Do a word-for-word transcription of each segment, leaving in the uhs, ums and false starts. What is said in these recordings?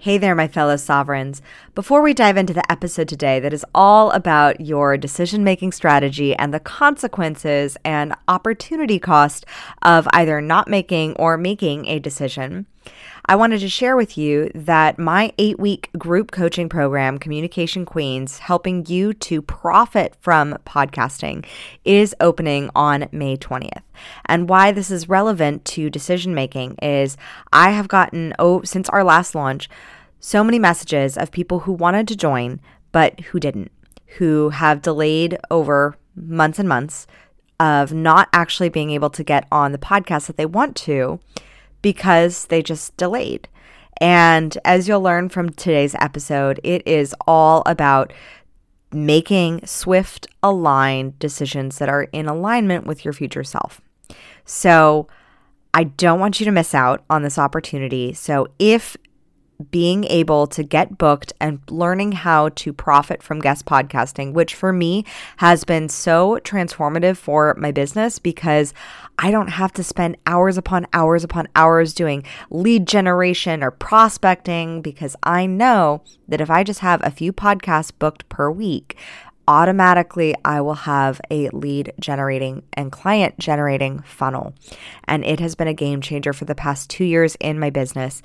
Hey there, my fellow sovereigns. Before we dive into the episode today that is all about your decision-making strategy and the consequences and opportunity cost of either not making or making a decision, I wanted to share with you that my eight-week group coaching program, Communication Queens, helping you to profit from podcasting, is opening on May twentieth. And why this is relevant to decision-making is I have gotten, oh, since our last launch, so many messages of people who wanted to join but who didn't, who have delayed over months and months of not actually being able to get on the podcast that they want to because they just delayed. And as you'll learn from today's episode, it is all about making swift, aligned decisions that are in alignment with your future self. So I don't want you to miss out on this opportunity. So if being able to get booked and learning how to profit from guest podcasting, which for me has been so transformative for my business because I don't have to spend hours upon hours upon hours doing lead generation or prospecting because I know that if I just have a few podcasts booked per week, automatically I will have a lead generating and client generating funnel. And it has been a game changer for the past two years in my business.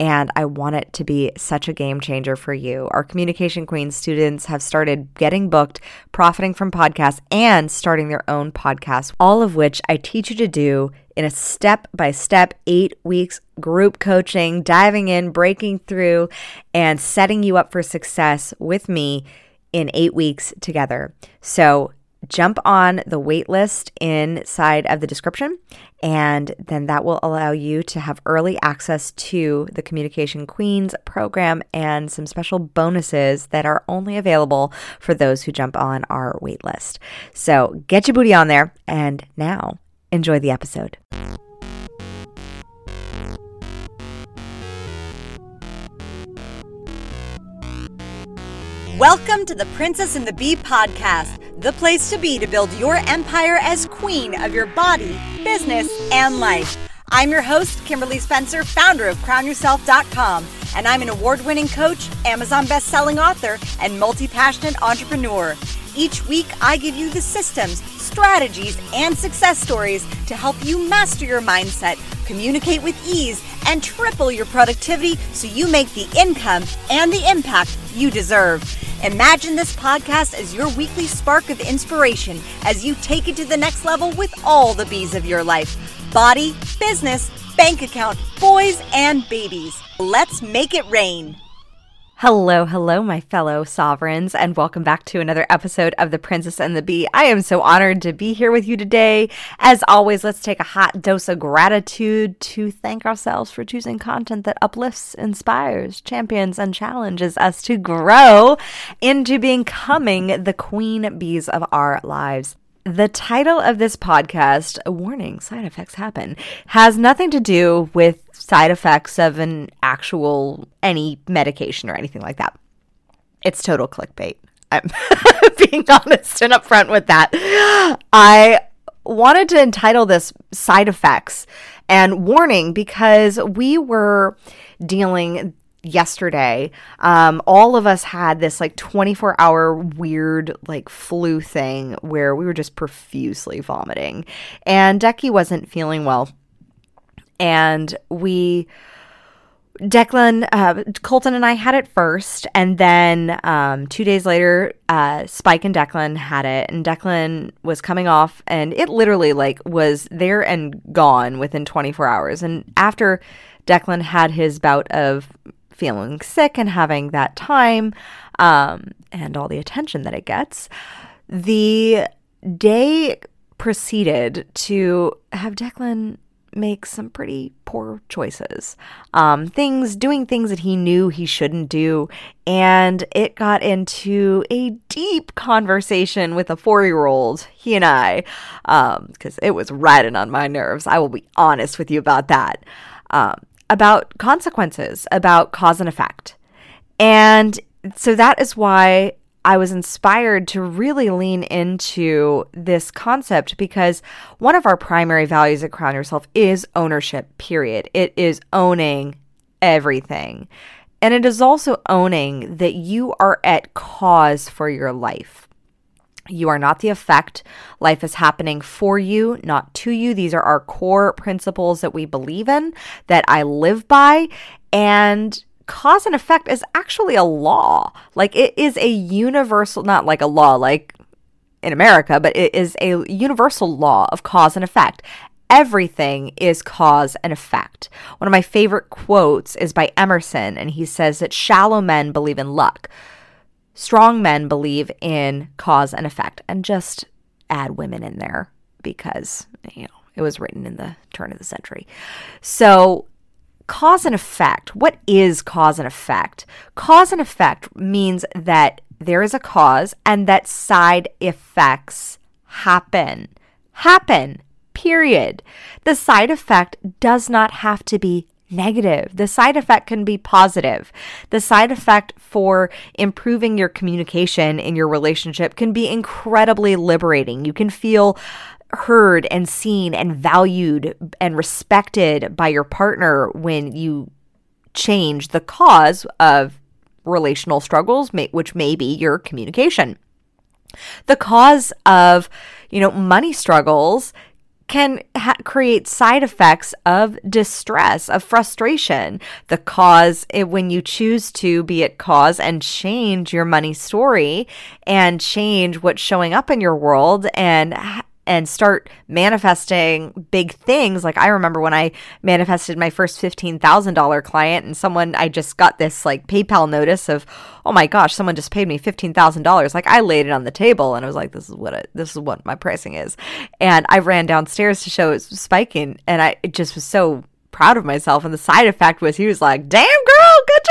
And I want it to be such a game changer for you. Our Communication Queens students have started getting booked, profiting from podcasts, and starting their own podcasts, all of which I teach you to do in a step-by-step eight weeks group coaching, diving in, breaking through, and setting you up for success with me in eight weeks together. So jump on the wait list inside of the description, and then that will allow you to have early access to the Communication Queens program and some special bonuses that are only available for those who jump on our wait list. So get your booty on there, and now enjoy the episode. Welcome to the Princess and the Bee podcast, the place to be to build your empire as queen of your body, business, and life. I'm your host, Kimberly Spencer, founder of crown yourself dot com, and I'm an award-winning coach, Amazon best-selling author, and multi-passionate entrepreneur. Each week, I give you the systems, strategies, and success stories to help you master your mindset, communicate with ease, and triple your productivity so you make the income and the impact you deserve. Imagine this podcast as your weekly spark of inspiration as you take it to the next level with all the bees of your life: body, business, bank account, boys, and babies. Let's make it rain. Hello, hello, my fellow sovereigns, and welcome back to another episode of The Princess and the Bee. I am so honored to be here with you today. As always, let's take a hot dose of gratitude to thank ourselves for choosing content that uplifts, inspires, champions, and challenges us to grow into becoming the queen bees of our lives. The title of this podcast, Warning, Side Effects Happen, has nothing to do with side effects of an actual, any medication or anything like that. It's total clickbait. I'm being honest and upfront with that. I wanted to entitle this Side Effects and Warning because we were dealing yesterday, um, all of us had this like twenty-four hour weird like flu thing where we were just profusely vomiting, and Decky wasn't feeling well, and we, Declan, uh, Colton and I had it first, and then um, two days later, uh, Spike and Declan had it, and Declan was coming off, and it literally like was there and gone within twenty-four hours, and after Declan had his bout of feeling sick and having that time um, and all the attention that it gets, the day proceeded to have Declan make some pretty poor choices, um, things, doing things that he knew he shouldn't do, and it got into a deep conversation with a four-year-old, he and I, because um, it was riding on my nerves. I will be honest with you about that. Um, about consequences, about cause and effect. And so that is why I was inspired to really lean into this concept, because one of our primary values at Crown Yourself is ownership, period. It is owning everything. And it is also owning that you are at cause for your life. You are not the effect. Life is happening for you, not to you. These are our core principles that we believe in, that I live by. And cause and effect is actually a law. Like it is a universal, not like a law like in America, but it is a universal law of cause and effect. Everything is cause and effect. One of my favorite quotes is by Emerson, and he says that shallow men believe in luck. Strong men believe in cause and effect. And just add women in there because, you know, it was written in the turn of the century. So cause and effect, what is cause and effect? Cause and effect means that there is a cause and that side effects happen. Happen. Period. The side effect does not have to be negative. The side effect can be positive. The side effect for improving your communication in your relationship can be incredibly liberating. You can feel heard and seen and valued and respected by your partner when you change the cause of relational struggles, which may be your communication. The cause of, you know, money struggles can ha- create side effects of distress, of frustration. The cause, it, when you choose to be at cause and change your money story and change what's showing up in your world and and start manifesting big things. Like I remember when I manifested my first fifteen thousand dollars client and someone, I just got this like PayPal notice of, oh my gosh, someone just paid me fifteen thousand dollars. Like I laid it on the table and I was like, this is what it, this is what my pricing is. And I ran downstairs to show it was spiking and I it just was so proud of myself. And the side effect was he was like, damn girl, good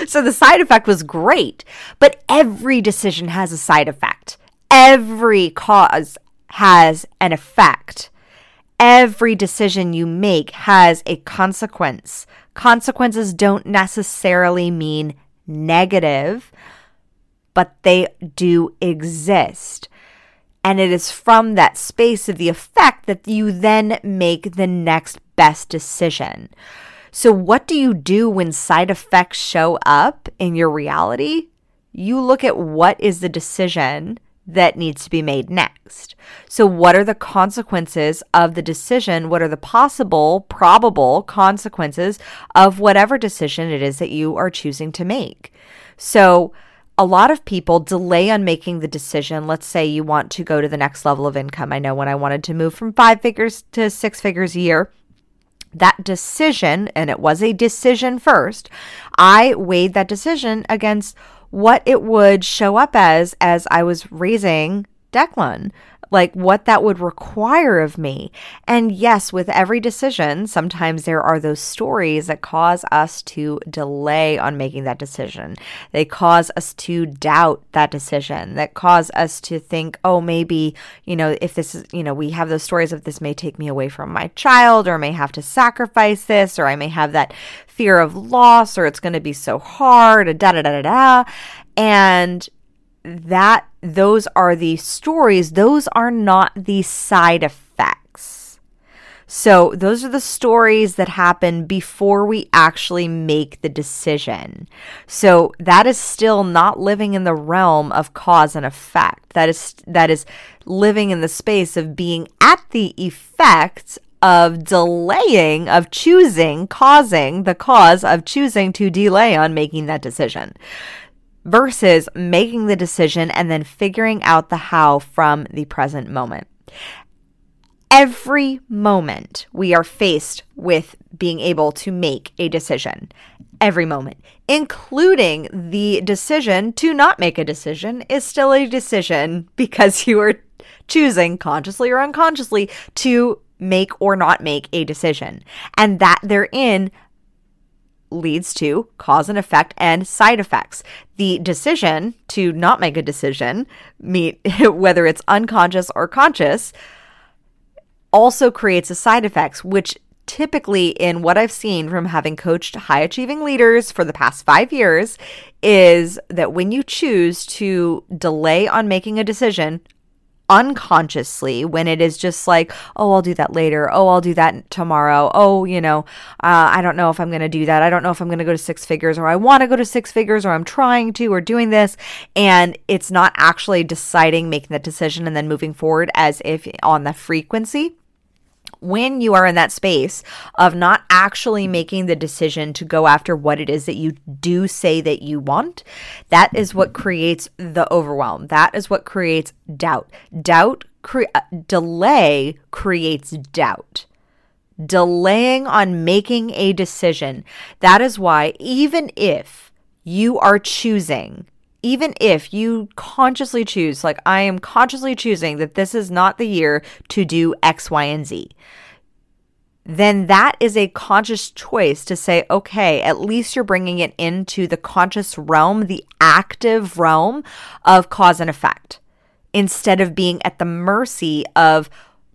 job. So the side effect was great, but every decision has a side effect. Every cause has an effect. Every decision you make has a consequence. Consequences don't necessarily mean negative, but they do exist. And it is from that space of the effect that you then make the next best decision. So what do you do when side effects show up in your reality? You look at what is the decision that needs to be made next. So what are the consequences of the decision? What are the possible, probable consequences of whatever decision it is that you are choosing to make? So a lot of people delay on making the decision. Let's say you want to go to the next level of income. I know when I wanted to move from five figures to six figures a year, that decision, and it was a decision first, I weighed that decision against what it would show up as, as I was raising Declan, like what that would require of me. And yes, with every decision, sometimes there are those stories that cause us to delay on making that decision. They cause us to doubt that decision, that cause us to think, oh, maybe, you know, if this is, you know, we have those stories of this may take me away from my child, or I may have to sacrifice this, or I may have that fear of loss, or it's going to be so hard, da da da da da. And that those are the stories. Those are not the side effects. So those are the stories that happen before we actually make the decision. So that is still not living in the realm of cause and effect. That is that is living in the space of being at the effect of delaying, of choosing, causing the cause of choosing to delay on making that decision. Versus making the decision and then figuring out the how from the present moment. Every moment we are faced with being able to make a decision. Every moment, including the decision to not make a decision, is still a decision because you are choosing consciously or unconsciously to make or not make a decision. And that therein leads to cause and effect and side effects. The decision to not make a decision, whether it's unconscious or conscious, also creates a side effects, which typically in what I've seen from having coached high achieving leaders for the past five years is that when you choose to delay on making a decision unconsciously when it is just like, oh, I'll do that later. Oh, I'll do that tomorrow. Oh, you know, uh, I don't know if I'm going to do that. I don't know if I'm going to go to six figures or I want to go to six figures or I'm trying to or doing this. And it's not actually deciding, making that decision and then moving forward as if on the frequency. When you are in that space of not actually making the decision to go after what it is that you do say that you want, that is what creates the overwhelm. That is what creates doubt. Doubt, cre- delay creates doubt. Delaying on making a decision. That is why even if you are choosing Even if you consciously choose, like I am consciously choosing that this is not the year to do X, Y, and Z, then that is a conscious choice to say, okay, at least you're bringing it into the conscious realm, the active realm of cause and effect, instead of being at the mercy of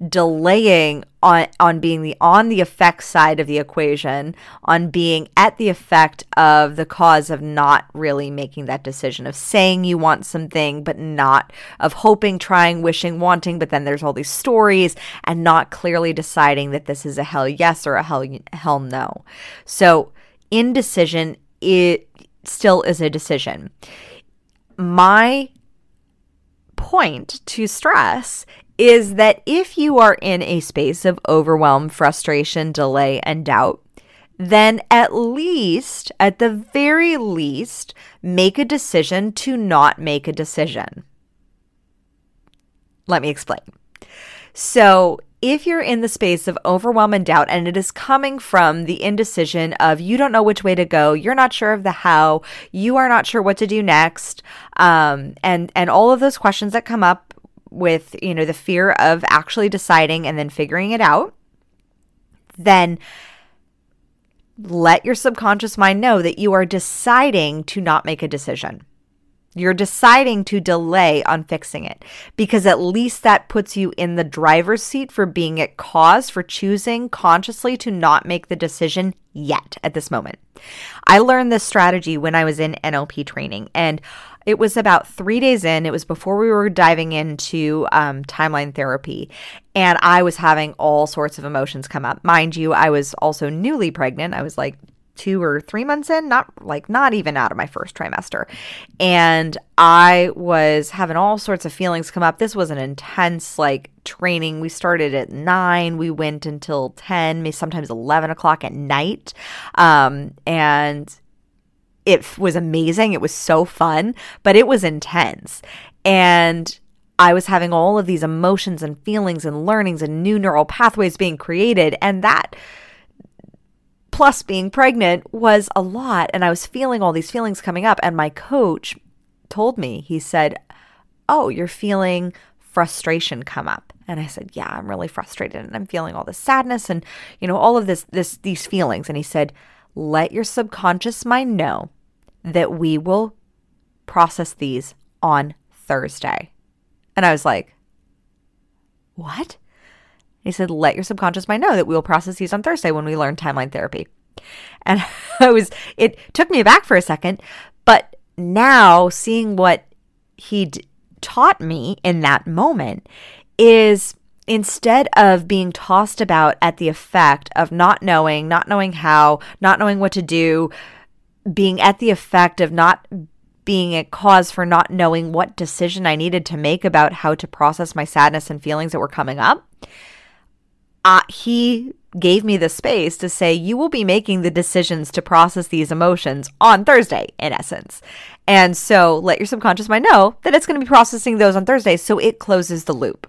delaying on, on being the on the effect side of the equation, on being at the effect of the cause of not really making that decision, of saying you want something but not, of hoping, trying, wishing, wanting, but then there's all these stories and not clearly deciding that this is a hell yes or a hell hell no. So indecision, it still is a decision. My point to stress is that if you are in a space of overwhelm, frustration, delay, and doubt, then at least, at the very least, make a decision to not make a decision. Let me explain. So if you're in the space of overwhelm and doubt, and it is coming from the indecision of you don't know which way to go, you're not sure of the how, you are not sure what to do next, um, and, and all of those questions that come up with, you know, the fear of actually deciding and then figuring it out, then let your subconscious mind know that you are deciding to not make a decision. You're deciding to delay on fixing it, because at least that puts you in the driver's seat for being at cause for choosing consciously to not make the decision yet at this moment. I learned this strategy when I was in N L P training, and it was about three days in. It was before we were diving into um, timeline therapy, and I was having all sorts of emotions come up. Mind you, I was also newly pregnant. I was like two or three months in, not like not even out of my first trimester. And I was having all sorts of feelings come up. This was an intense like training. We started at nine. We went until ten, maybe sometimes eleven o'clock at night. Um, and it was amazing. It was so fun, but it was intense. And I was having all of these emotions and feelings and learnings and new neural pathways being created. And that plus being pregnant was a lot, and I was feeling all these feelings coming up, and my coach told me, he said, oh, you're feeling frustration come up. And I said, yeah, I'm really frustrated, and I'm feeling all this sadness and, you know, all of this, this, these feelings. And he said, let your subconscious mind know that we will process these on Thursday. And I was like, what? He said, let your subconscious mind know that we will process these on Thursday when we learn timeline therapy. And I was, it took me aback for a second, but now seeing what he taught me in that moment is instead of being tossed about at the effect of not knowing, not knowing how, not knowing what to do, being at the effect of not being a cause for not knowing what decision I needed to make about how to process my sadness and feelings that were coming up, Uh, he gave me the space to say, you will be making the decisions to process these emotions on Thursday, in essence. And so let your subconscious mind know that it's going to be processing those on Thursday, so it closes the loop.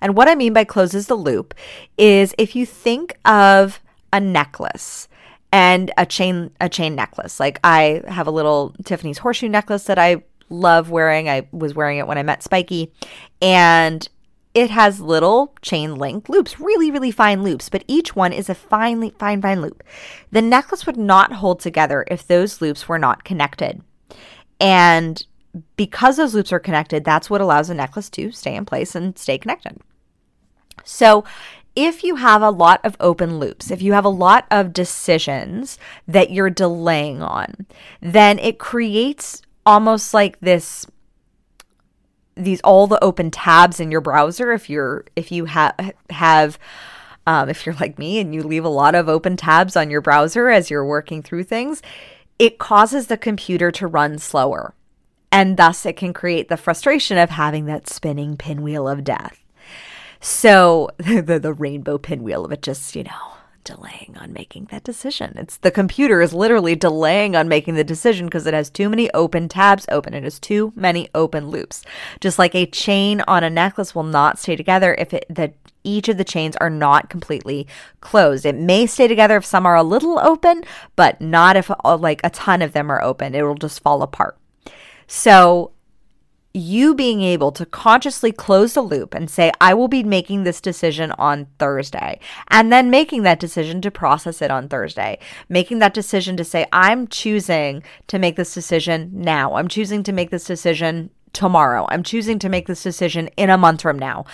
And what I mean by closes the loop is if you think of a necklace and a chain, a chain necklace, like I have a little Tiffany's horseshoe necklace that I love wearing. I was wearing it when I met Spiky, and it has little chain link loops, really, really fine loops, but each one is a fine, fine, fine loop. The necklace would not hold together if those loops were not connected. And because those loops are connected, that's what allows a necklace to stay in place and stay connected. So if you have a lot of open loops, if you have a lot of decisions that you're delaying on, then it creates almost like this these all the open tabs in your browser. If you're if you ha- have um, if you're like me and you leave a lot of open tabs on your browser as you're working through things, it causes the computer to run slower, and thus it can create the frustration of having that spinning pinwheel of death. So the the rainbow pinwheel of it, just, you know, delaying on making that decision. It's the computer is literally delaying on making the decision because it has too many open tabs open. It has too many open loops. Just like a chain on a necklace will not stay together if it, the, each of the chains are not completely closed. It may stay together if some are a little open, but not if like a ton of them are open. It will just fall apart. So you being able to consciously close the loop and say, I will be making this decision on Thursday, and then making that decision to process it on Thursday, making that decision to say, I'm choosing to make this decision now. I'm choosing to make this decision tomorrow. I'm choosing to make this decision in a month from now.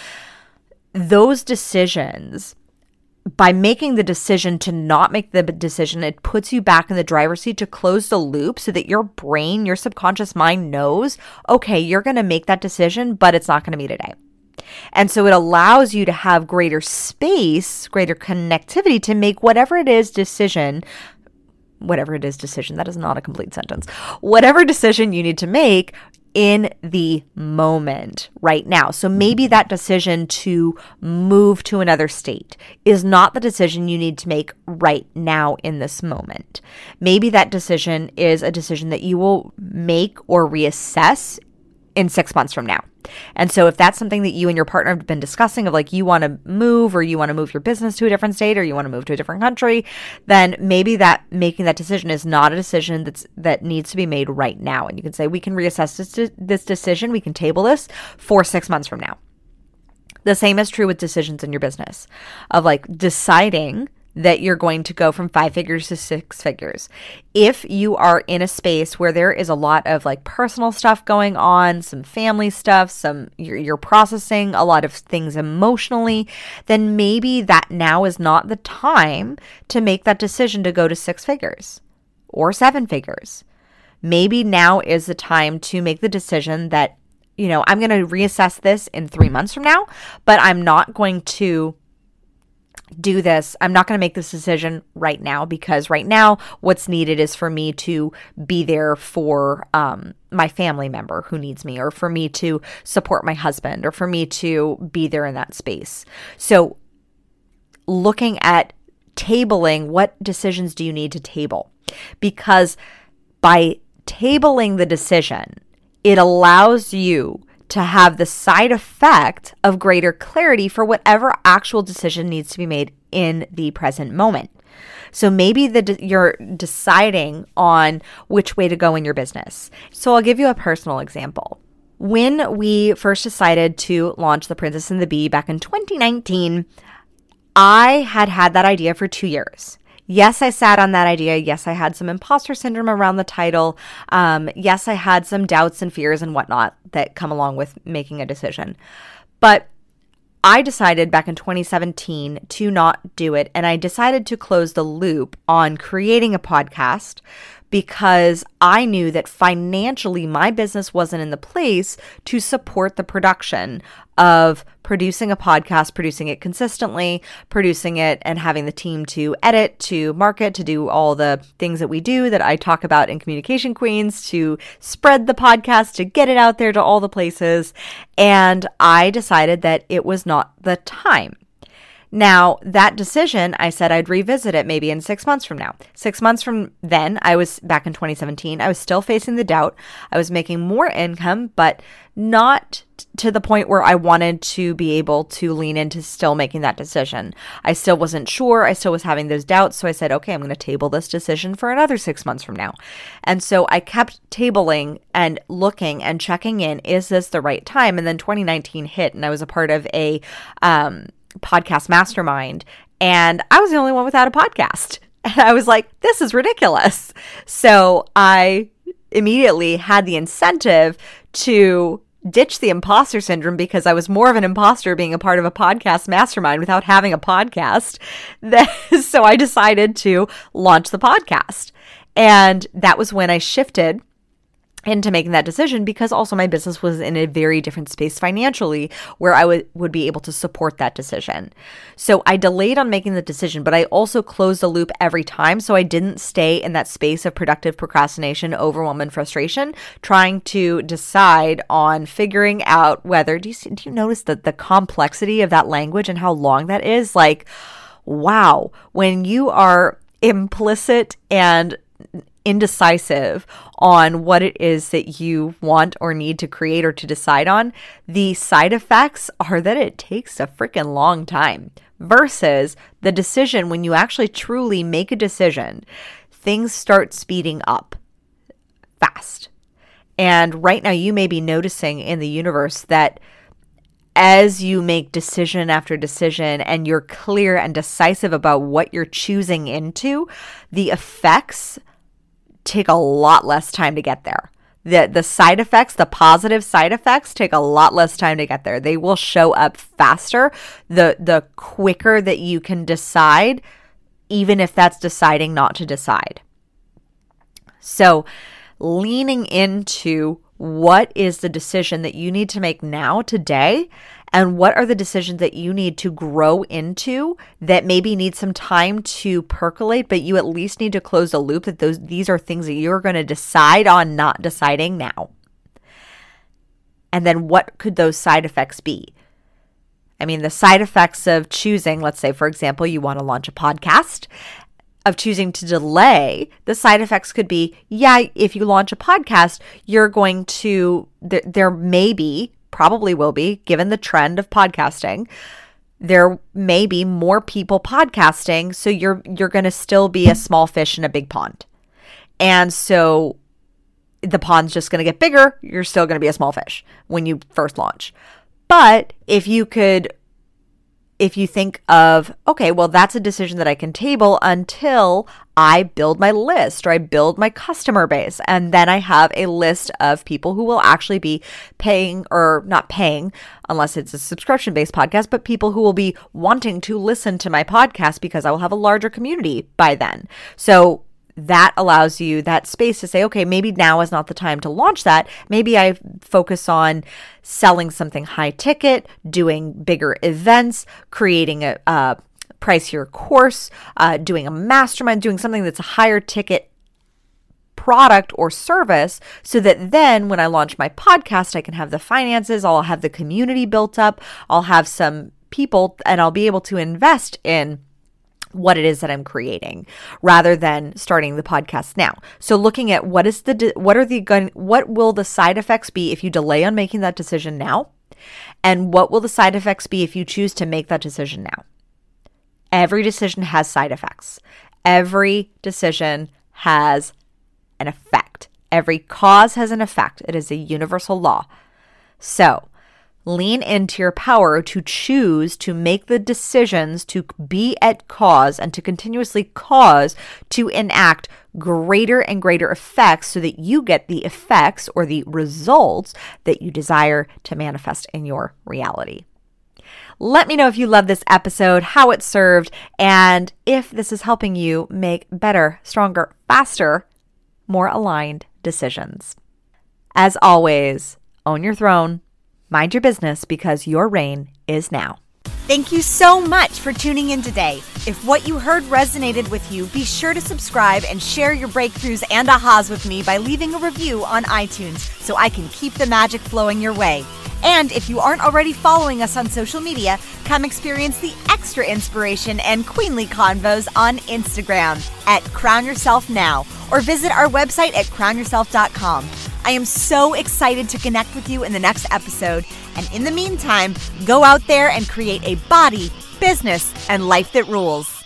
Those decisions, by making the decision to not make the decision, it puts you back in the driver's seat to close the loop so that your brain, your subconscious mind knows, okay, you're going to make that decision, but it's not going to be today. And so it allows you to have greater space, greater connectivity to make whatever it is decision, whatever it is decision, that is not a complete sentence, whatever decision you need to make in the moment right now. So maybe that decision to move to another state is not the decision you need to make right now in this moment. Maybe that decision is a decision that you will make or reassess in six months from now. And so if that's something that you and your partner have been discussing of like you want to move, or you want to move your business to a different state, or you want to move to a different country, then maybe that making that decision is not a decision that's that needs to be made right now. And you can say, we can reassess this, this decision. We can table this for six months from now. The same is true with decisions in your business of like deciding that you're going to go from five figures to six figures. If you are in a space where there is a lot of like personal stuff going on, some family stuff, some you're, you're processing a lot of things emotionally, then maybe that now is not the time to make that decision to go to six figures or seven figures. Maybe now is the time to make the decision that, you know, I'm going to reassess this in three months from now, but I'm not going to do this. I'm not going to make this decision right now, because right now what's needed is for me to be there for um, my family member who needs me, or for me to support my husband, or for me to be there in that space. So looking at tabling, what decisions do you need to table? Because by tabling the decision, it allows you to have the side effect of greater clarity for whatever actual decision needs to be made in the present moment. So maybe the de- you're deciding on which way to go in your business. So I'll give you a personal example. When we first decided to launch the Princess and the Bee back in twenty nineteen, I had had that idea for two years. Yes, I sat on that idea. Yes, I had some imposter syndrome around the title. Um, yes, I had some doubts and fears and whatnot that come along with making a decision. But I decided back in twenty seventeen to not do it. And I decided to close the loop on creating a podcast because I knew that financially my business wasn't in the place to support the production of producing a podcast, producing it consistently, producing it and having the team to edit, to market, to do all the things that we do that I talk about in Communication Queens, to spread the podcast, to get it out there to all the places. And I decided that it was not the time. Now, that decision, I said I'd revisit it maybe in six months from now. Six months from then, I was back in twenty seventeen. I was still facing the doubt. I was making more income, but not to the point where I wanted to be able to lean into still making that decision. I still wasn't sure. I still was having those doubts. So I said, okay, I'm going to table this decision for another six months from now. And so I kept tabling and looking and checking in, is this the right time? And then twenty nineteen hit, and I was a part of a um, podcast mastermind, and I was the only one without a podcast. And I was like, this is ridiculous. So I immediately had the incentive to ditch the imposter syndrome, because I was more of an imposter being a part of a podcast mastermind without having a podcast. So I decided to launch the podcast. And that was when I shifted into making that decision, because also my business was in a very different space financially where I would, would be able to support that decision. So I delayed on making the decision, but I also closed the loop every time. So I didn't stay in that space of productive procrastination, overwhelm, and frustration, trying to decide on figuring out whether, do you, see, do you notice that the complexity of that language and how long that is? Like, wow, when you are implicit and indecisive on what it is that you want or need to create or to decide on, the side effects are that it takes a freaking long time versus the decision. When you actually truly make a decision, things start speeding up fast. And right now you may be noticing in the universe that as you make decision after decision and you're clear and decisive about what you're choosing into, the effects take a lot less time to get there. The, the side effects, the positive side effects take a lot less time to get there. They will show up faster the, the quicker that you can decide, even if that's deciding not to decide. So leaning into what is the decision that you need to make now, today, and what are the decisions that you need to grow into that maybe need some time to percolate, but you at least need to close the loop that those these are things that you're going to decide on not deciding now. And then what could those side effects be? I mean, the side effects of choosing, let's say, for example, you want to launch a podcast. Of choosing to delay, the side effects could be, yeah, if you launch a podcast, you're going to, th- there may be, probably will be, given the trend of podcasting, there may be more people podcasting, so you're you're going to still be a small fish in a big pond. And so the pond's just going to get bigger, you're still going to be a small fish when you first launch. But if you could, if you think of, okay, well, that's a decision that I can table until I build my list or I build my customer base. And then I have a list of people who will actually be paying or not paying, unless it's a subscription-based podcast, but people who will be wanting to listen to my podcast because I will have a larger community by then. So that allows you that space to say, okay, maybe now is not the time to launch that. Maybe I focus on selling something high ticket, doing bigger events, creating a uh, pricier course, uh, doing a mastermind, doing something that's a higher ticket product or service, so that then when I launch my podcast, I can have the finances, I'll have the community built up, I'll have some people, and I'll be able to invest in what it is that I'm creating rather than starting the podcast now. So looking at what is the, what are the, what will the side effects be if you delay on making that decision now? And what will the side effects be if you choose to make that decision now? Every decision has side effects. Every decision has an effect. Every cause has an effect. It is a universal law. So lean into your power to choose to make the decisions to be at cause and to continuously cause to enact greater and greater effects so that you get the effects or the results that you desire to manifest in your reality. Let me know if you love this episode, how it served, and if this is helping you make better, stronger, faster, more aligned decisions. As always, own your throne. Mind your business, because your reign is now. Thank you so much for tuning in today. If what you heard resonated with you, be sure to subscribe and share your breakthroughs and ahas with me by leaving a review on iTunes so I can keep the magic flowing your way. And if you aren't already following us on social media, come experience the extra inspiration and queenly convos on Instagram at Crown Yourself Now, or visit our website at crown yourself dot com. I am so excited to connect with you in the next episode. And in the meantime, go out there and create a body, business, and life that rules.